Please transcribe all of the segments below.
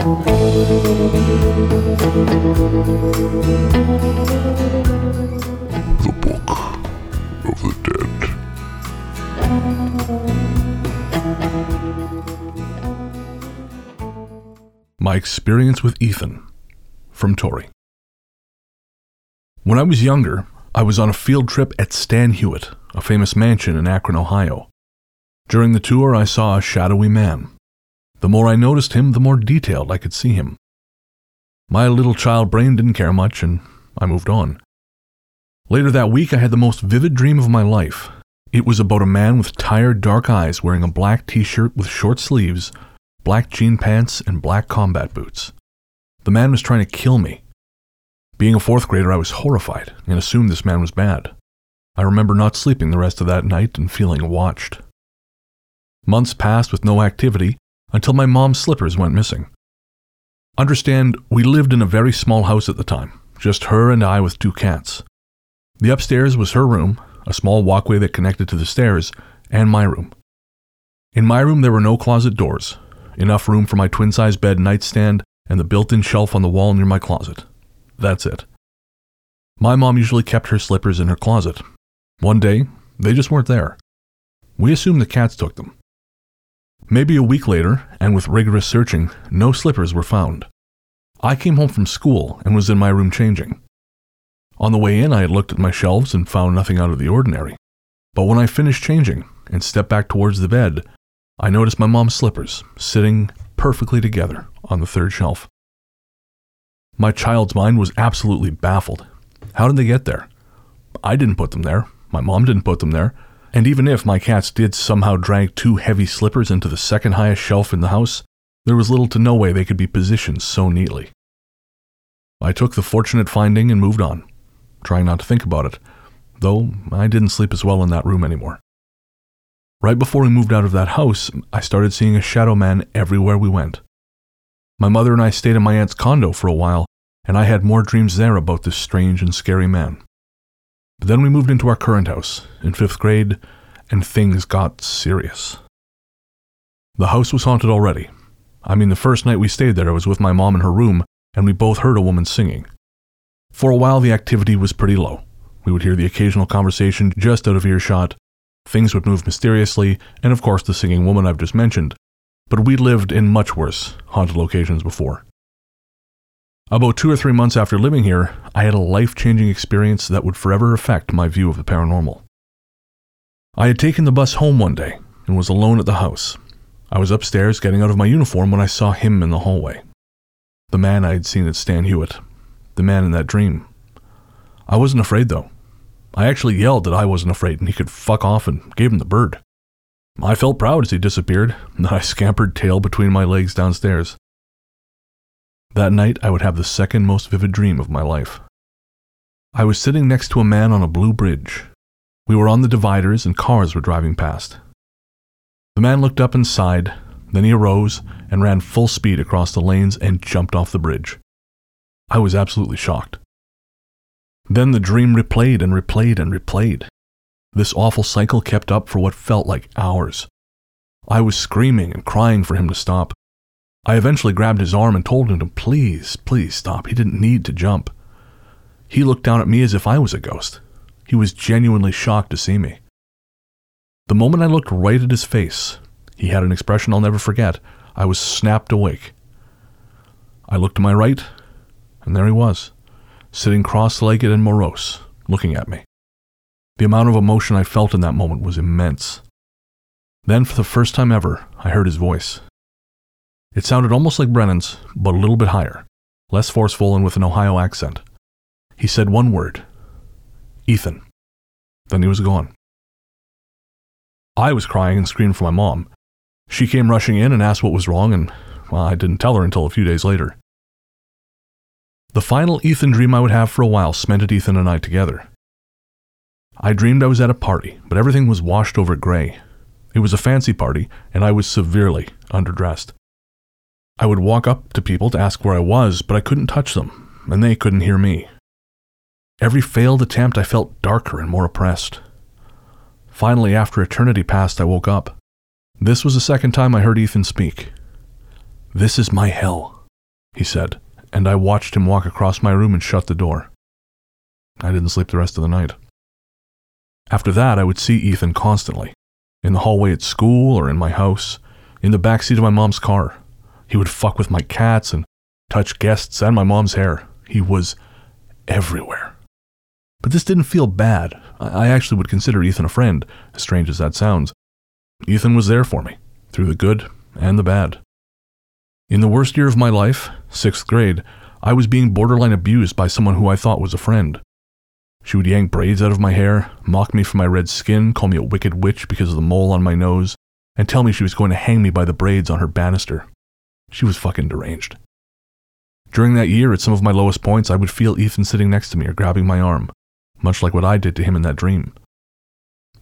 The Book of the Dead. My experience with Ethan, from Tori. When I was younger, I was on a field trip at Stan Hywet, a famous mansion in Akron, Ohio. During the tour, I saw a shadowy man. The more I noticed him, the more detailed I could see him. My little child brain didn't care much, and I moved on. Later that week, I had the most vivid dream of my life. It was about a man with tired, dark eyes wearing a black t-shirt with short sleeves, black jean pants, and black combat boots. The man was trying to kill me. Being a fourth grader, I was horrified and assumed this man was bad. I remember not sleeping the rest of that night and feeling watched. Months passed with no activity, until my mom's slippers went missing. Understand, we lived in a very small house at the time, just her and I with two cats. The upstairs was her room, a small walkway that connected to the stairs, and my room. In my room there were no closet doors, enough room for my twin-size bed nightstand and the built-in shelf on the wall near my closet. That's it. My mom usually kept her slippers in her closet. One day, they just weren't there. We assumed the cats took them. Maybe a week later, and with rigorous searching, no slippers were found. I came home from school and was in my room changing. On the way in, I had looked at my shelves and found nothing out of the ordinary. But when I finished changing and stepped back towards the bed, I noticed my mom's slippers sitting perfectly together on the third shelf. My child's mind was absolutely baffled. How did they get there? I didn't put them there. My mom didn't put them there. And even if my cats did somehow drag two heavy slippers into the second highest shelf in the house, there was little to no way they could be positioned so neatly. I took the fortunate finding and moved on, trying not to think about it, though I didn't sleep as well in that room anymore. Right before we moved out of that house, I started seeing a shadow man everywhere we went. My mother and I stayed in my aunt's condo for a while, and I had more dreams there about this strange and scary man. But then we moved into our current house, in 5th grade, and things got serious. The house was haunted already. The first night we stayed there, I was with my mom in her room, and we both heard a woman singing. For a while, the activity was pretty low. We would hear the occasional conversation just out of earshot, things would move mysteriously, and of course the singing woman I've just mentioned. But we'd lived in much worse haunted locations before. About 2 or 3 months after living here, I had a life-changing experience that would forever affect my view of the paranormal. I had taken the bus home one day and was alone at the house. I was upstairs getting out of my uniform when I saw him in the hallway. The man I had seen at Stan Hywet. The man in that dream. I wasn't afraid though. I actually yelled that I wasn't afraid and he could fuck off and gave him the bird. I felt proud as he disappeared, and I scampered tail between my legs downstairs. That night, I would have the second most vivid dream of my life. I was sitting next to a man on a blue bridge. We were on the dividers and cars were driving past. The man looked up and sighed, then he arose and ran full speed across the lanes and jumped off the bridge. I was absolutely shocked. Then the dream replayed and replayed and replayed. This awful cycle kept up for what felt like hours. I was screaming and crying for him to stop. I eventually grabbed his arm and told him to please stop. He didn't need to jump. He looked down at me as if I was a ghost. He was genuinely shocked to see me. The moment I looked right at his face, he had an expression I'll never forget. I was snapped awake. I looked to my right, and there he was, sitting cross-legged and morose, looking at me. The amount of emotion I felt in that moment was immense. Then, for the first time ever, I heard his voice. It sounded almost like Brennan's, but a little bit higher, less forceful and with an Ohio accent. He said one word, Ethan. Then he was gone. I was crying and screamed for my mom. She came rushing in and asked what was wrong, and I didn't tell her until a few days later. The final Ethan dream I would have for a while cemented Ethan and I together. I dreamed I was at a party, but everything was washed over gray. It was a fancy party, and I was severely underdressed. I would walk up to people to ask where I was, but I couldn't touch them, and they couldn't hear me. Every failed attempt I felt darker and more oppressed. Finally, after eternity passed, I woke up. This was the second time I heard Ethan speak. This is my hell. he said, and I watched him walk across my room and shut the door. I didn't sleep the rest of the night. After that, I would see Ethan constantly, in the hallway at school or in my house, in the backseat of my mom's car. He would fuck with my cats and touch guests and my mom's hair. He was everywhere. But this didn't feel bad. I actually would consider Ethan a friend, as strange as that sounds. Ethan was there for me, through the good and the bad. In the worst year of my life, 6th grade, I was being borderline abused by someone who I thought was a friend. She would yank braids out of my hair, mock me for my red skin, call me a wicked witch because of the mole on my nose, and tell me she was going to hang me by the braids on her banister. She was fucking deranged. During that year, at some of my lowest points, I would feel Ethan sitting next to me or grabbing my arm, much like what I did to him in that dream.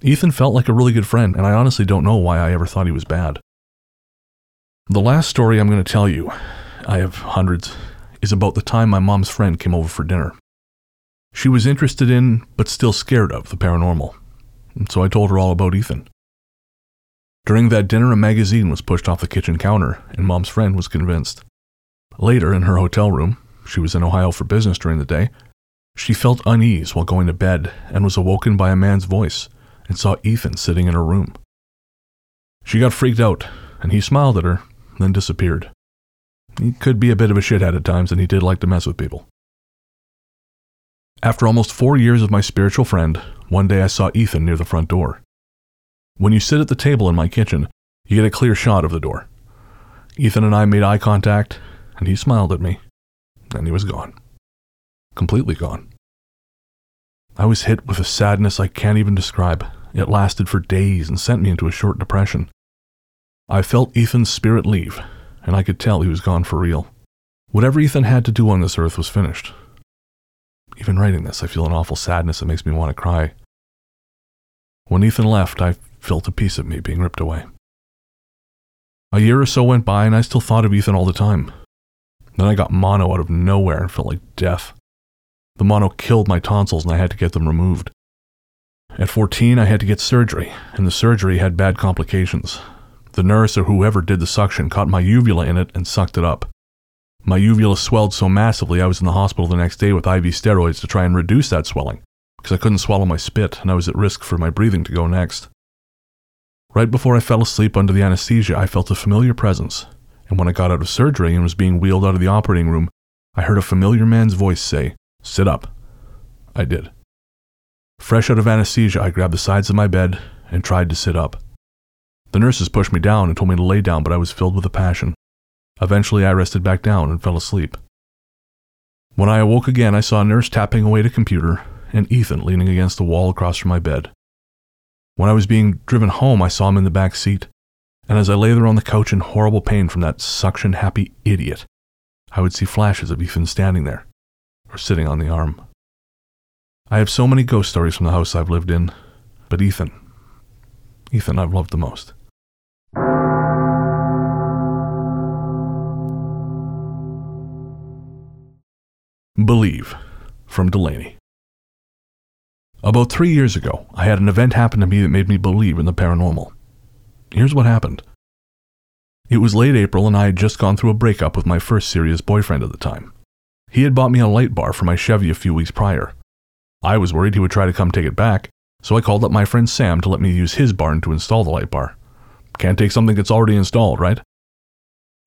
Ethan felt like a really good friend, and I honestly don't know why I ever thought he was bad. The last story I'm going to tell you, I have hundreds, is about the time my mom's friend came over for dinner. She was interested in, but still scared of, the paranormal, and so I told her all about Ethan. During that dinner, a magazine was pushed off the kitchen counter, and Mom's friend was convinced. Later, in her hotel room, she was in Ohio for business during the day, she felt unease while going to bed and was awoken by a man's voice and saw Ethan sitting in her room. She got freaked out, and he smiled at her, then disappeared. He could be a bit of a shithead at times, and he did like to mess with people. After almost 4 years of my spiritual friend, one day I saw Ethan near the front door. When you sit at the table in my kitchen, you get a clear shot of the door. Ethan and I made eye contact, and he smiled at me, and he was gone. Completely gone. I was hit with a sadness I can't even describe. It lasted for days and sent me into a short depression. I felt Ethan's spirit leave, and I could tell he was gone for real. Whatever Ethan had to do on this earth was finished. Even writing this, I feel an awful sadness that makes me want to cry. When Ethan left, I felt a piece of me being ripped away. A year or so went by, and I still thought of Ethan all the time. Then I got mono out of nowhere and felt like death. The mono killed my tonsils, and I had to get them removed. At 14, I had to get surgery, and the surgery had bad complications. The nurse or whoever did the suction caught my uvula in it and sucked it up. My uvula swelled so massively I was in the hospital the next day with IV steroids to try and reduce that swelling, because I couldn't swallow my spit and I was at risk for my breathing to go next. Right before I fell asleep under the anesthesia, I felt a familiar presence, and when I got out of surgery and was being wheeled out of the operating room, I heard a familiar man's voice say, "Sit up." I did. Fresh out of anesthesia, I grabbed the sides of my bed and tried to sit up. The nurses pushed me down and told me to lay down, but I was filled with a passion. Eventually, I rested back down and fell asleep. When I awoke again, I saw a nurse tapping away at a computer and Ethan leaning against the wall across from my bed. When I was being driven home, I saw him in the back seat, and as I lay there on the couch in horrible pain from that suction-happy idiot, I would see flashes of Ethan standing there, or sitting on the arm. I have so many ghost stories from the house I've lived in, but Ethan I've loved the most. Believe, from Delaney. About 3 years ago, I had an event happen to me that made me believe in the paranormal. Here's what happened. It was late April, and I had just gone through a breakup with my first serious boyfriend at the time. He had bought me a light bar for my Chevy a few weeks prior. I was worried he would try to come take it back, so I called up my friend Sam to let me use his barn to install the light bar. Can't take something that's already installed, right?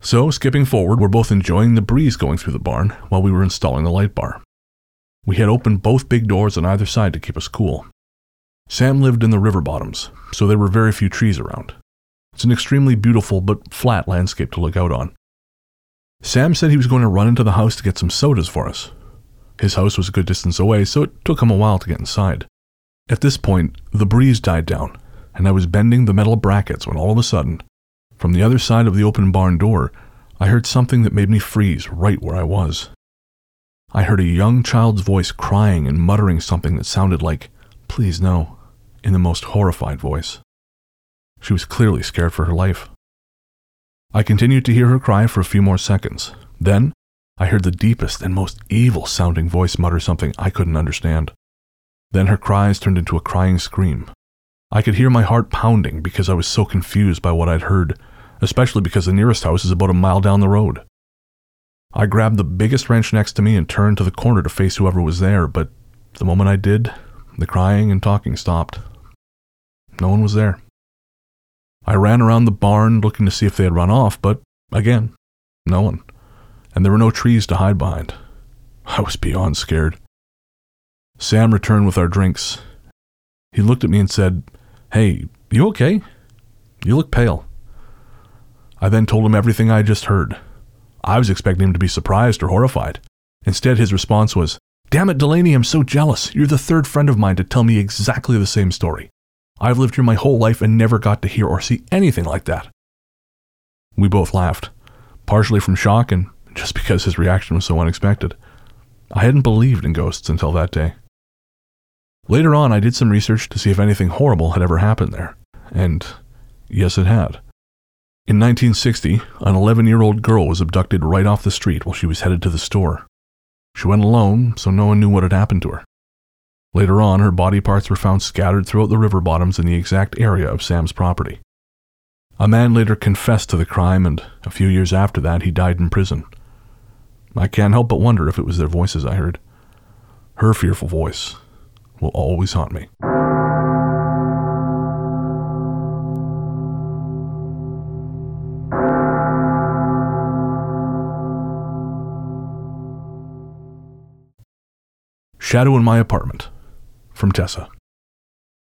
So, skipping forward, we're both enjoying the breeze going through the barn while we were installing the light bar. We had opened both big doors on either side to keep us cool. Sam lived in the river bottoms, so there were very few trees around. It's an extremely beautiful but flat landscape to look out on. Sam said he was going to run into the house to get some sodas for us. His house was a good distance away, so it took him a while to get inside. At this point, the breeze died down, and I was bending the metal brackets when all of a sudden, from the other side of the open barn door, I heard something that made me freeze right where I was. I heard a young child's voice crying and muttering something that sounded like, "Please no," in the most horrified voice. She was clearly scared for her life. I continued to hear her cry for a few more seconds. Then, I heard the deepest and most evil-sounding voice mutter something I couldn't understand. Then her cries turned into a crying scream. I could hear my heart pounding because I was so confused by what I'd heard, especially because the nearest house is about a mile down the road. I grabbed the biggest wrench next to me and turned to the corner to face whoever was there, but the moment I did, the crying and talking stopped. No one was there. I ran around the barn looking to see if they had run off, but again, no one. And there were no trees to hide behind. I was beyond scared. Sam returned with our drinks. He looked at me and said, "Hey, you okay? You look pale." I then told him everything I just heard. I was expecting him to be surprised or horrified. Instead, his response was, "Damn it, Delaney, I'm so jealous. You're the third friend of mine to tell me exactly the same story. I've lived here my whole life and never got to hear or see anything like that." We both laughed, partially from shock and just because his reaction was so unexpected. I hadn't believed in ghosts until that day. Later on, I did some research to see if anything horrible had ever happened there. And yes, it had. In 1960, an 11-year-old girl was abducted right off the street while she was headed to the store. She went alone, so no one knew what had happened to her. Later on, her body parts were found scattered throughout the river bottoms in the exact area of Sam's property. A man later confessed to the crime, and a few years after that, he died in prison. I can't help but wonder if it was their voices I heard. Her fearful voice will always haunt me. Shadow in My Apartment, from Tessa.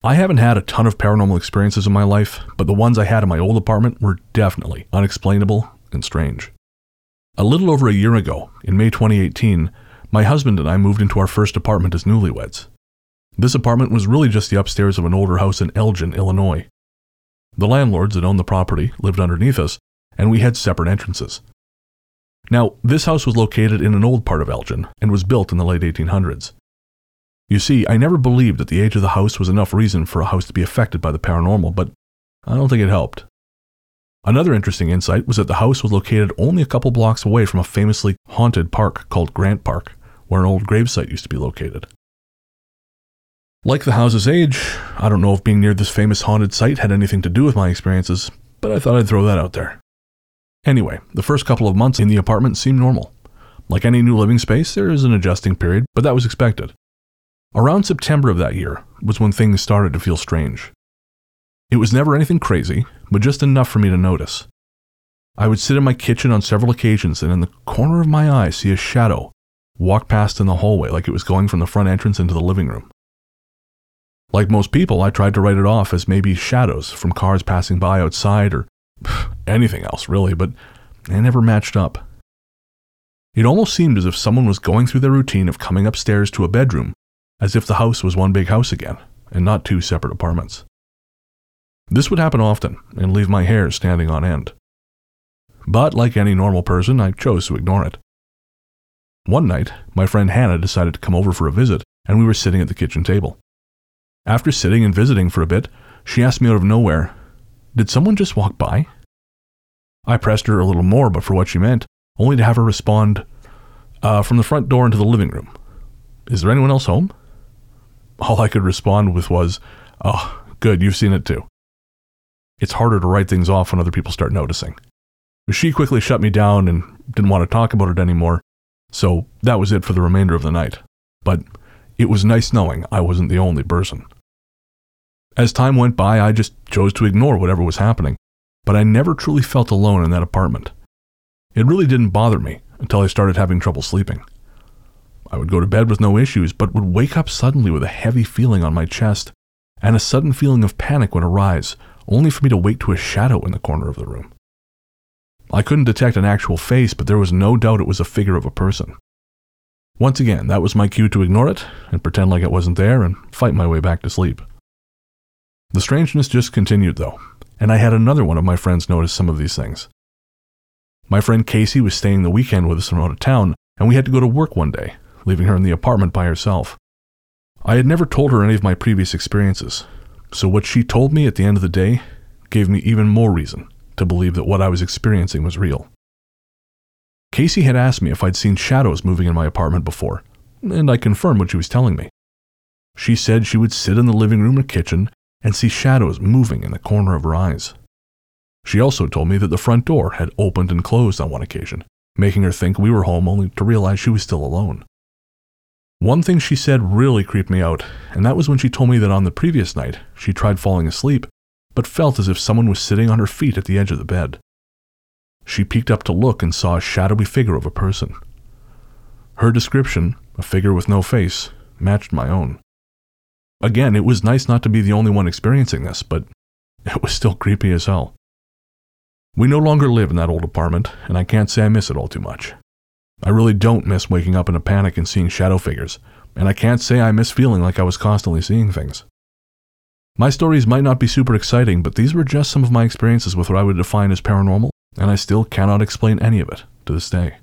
I haven't had a ton of paranormal experiences in my life, but the ones I had in my old apartment were definitely unexplainable and strange. A little over a year ago, in May 2018, my husband and I moved into our first apartment as newlyweds. This apartment was really just the upstairs of an older house in Elgin, Illinois. The landlords that owned the property lived underneath us, and we had separate entrances. Now, this house was located in an old part of Elgin and was built in the late 1800s. You see, I never believed that the age of the house was enough reason for a house to be affected by the paranormal, but I don't think it helped. Another interesting insight was that the house was located only a couple blocks away from a famously haunted park called Grant Park, where an old gravesite used to be located. Like the house's age, I don't know if being near this famous haunted site had anything to do with my experiences, but I thought I'd throw that out there. Anyway, the first couple of months in the apartment seemed normal. Like any new living space, there is an adjusting period, but that was expected. Around September of that year was when things started to feel strange. It was never anything crazy, but just enough for me to notice. I would sit in my kitchen on several occasions and in the corner of my eye see a shadow walk past in the hallway like it was going from the front entrance into the living room. Like most people, I tried to write it off as maybe shadows from cars passing by outside or anything else really, but it never matched up. It almost seemed as if someone was going through their routine of coming upstairs to a bedroom, as if the house was one big house again, and not two separate apartments. This would happen often, and leave my hair standing on end. But like any normal person, I chose to ignore it. One night, my friend Hannah decided to come over for a visit, and we were sitting at the kitchen table. After sitting and visiting for a bit, she asked me out of nowhere, "Did someone just walk by?" I pressed her a little more, but for what she meant, only to have her respond, "From the front door into the living room. Is there anyone else home?" All I could respond with was, "Oh, good, you've seen it too." It's harder to write things off when other people start noticing. She quickly shut me down and didn't want to talk about it anymore, so that was it for the remainder of the night. But it was nice knowing I wasn't the only person. As time went by, I just chose to ignore whatever was happening, but I never truly felt alone in that apartment. It really didn't bother me until I started having trouble sleeping. I would go to bed with no issues, but would wake up suddenly with a heavy feeling on my chest, and a sudden feeling of panic would arise, only for me to wake to a shadow in the corner of the room. I couldn't detect an actual face, but there was no doubt it was a figure of a person. Once again, that was my cue to ignore it, and pretend like it wasn't there, and fight my way back to sleep. The strangeness just continued, though, and I had another one of my friends notice some of these things. My friend Casey was staying the weekend with us from out of town, and we had to go to work one day, leaving her in the apartment by herself. I had never told her any of my previous experiences, so what she told me at the end of the day gave me even more reason to believe that what I was experiencing was real. Casey had asked me if I'd seen shadows moving in my apartment before, and I confirmed what she was telling me. She said she would sit in the living room or kitchen and see shadows moving in the corner of her eyes. She also told me that the front door had opened and closed on one occasion, making her think we were home only to realize she was still alone. One thing she said really creeped me out, and that was when she told me that on the previous night, she tried falling asleep, but felt as if someone was sitting on her feet at the edge of the bed. She peeked up to look and saw a shadowy figure of a person. Her description, a figure with no face, matched my own. Again, it was nice not to be the only one experiencing this, but it was still creepy as hell. We no longer live in that old apartment, and I can't say I miss it all too much. I really don't miss waking up in a panic and seeing shadow figures, and I can't say I miss feeling like I was constantly seeing things. My stories might not be super exciting, but these were just some of my experiences with what I would define as paranormal, and I still cannot explain any of it to this day.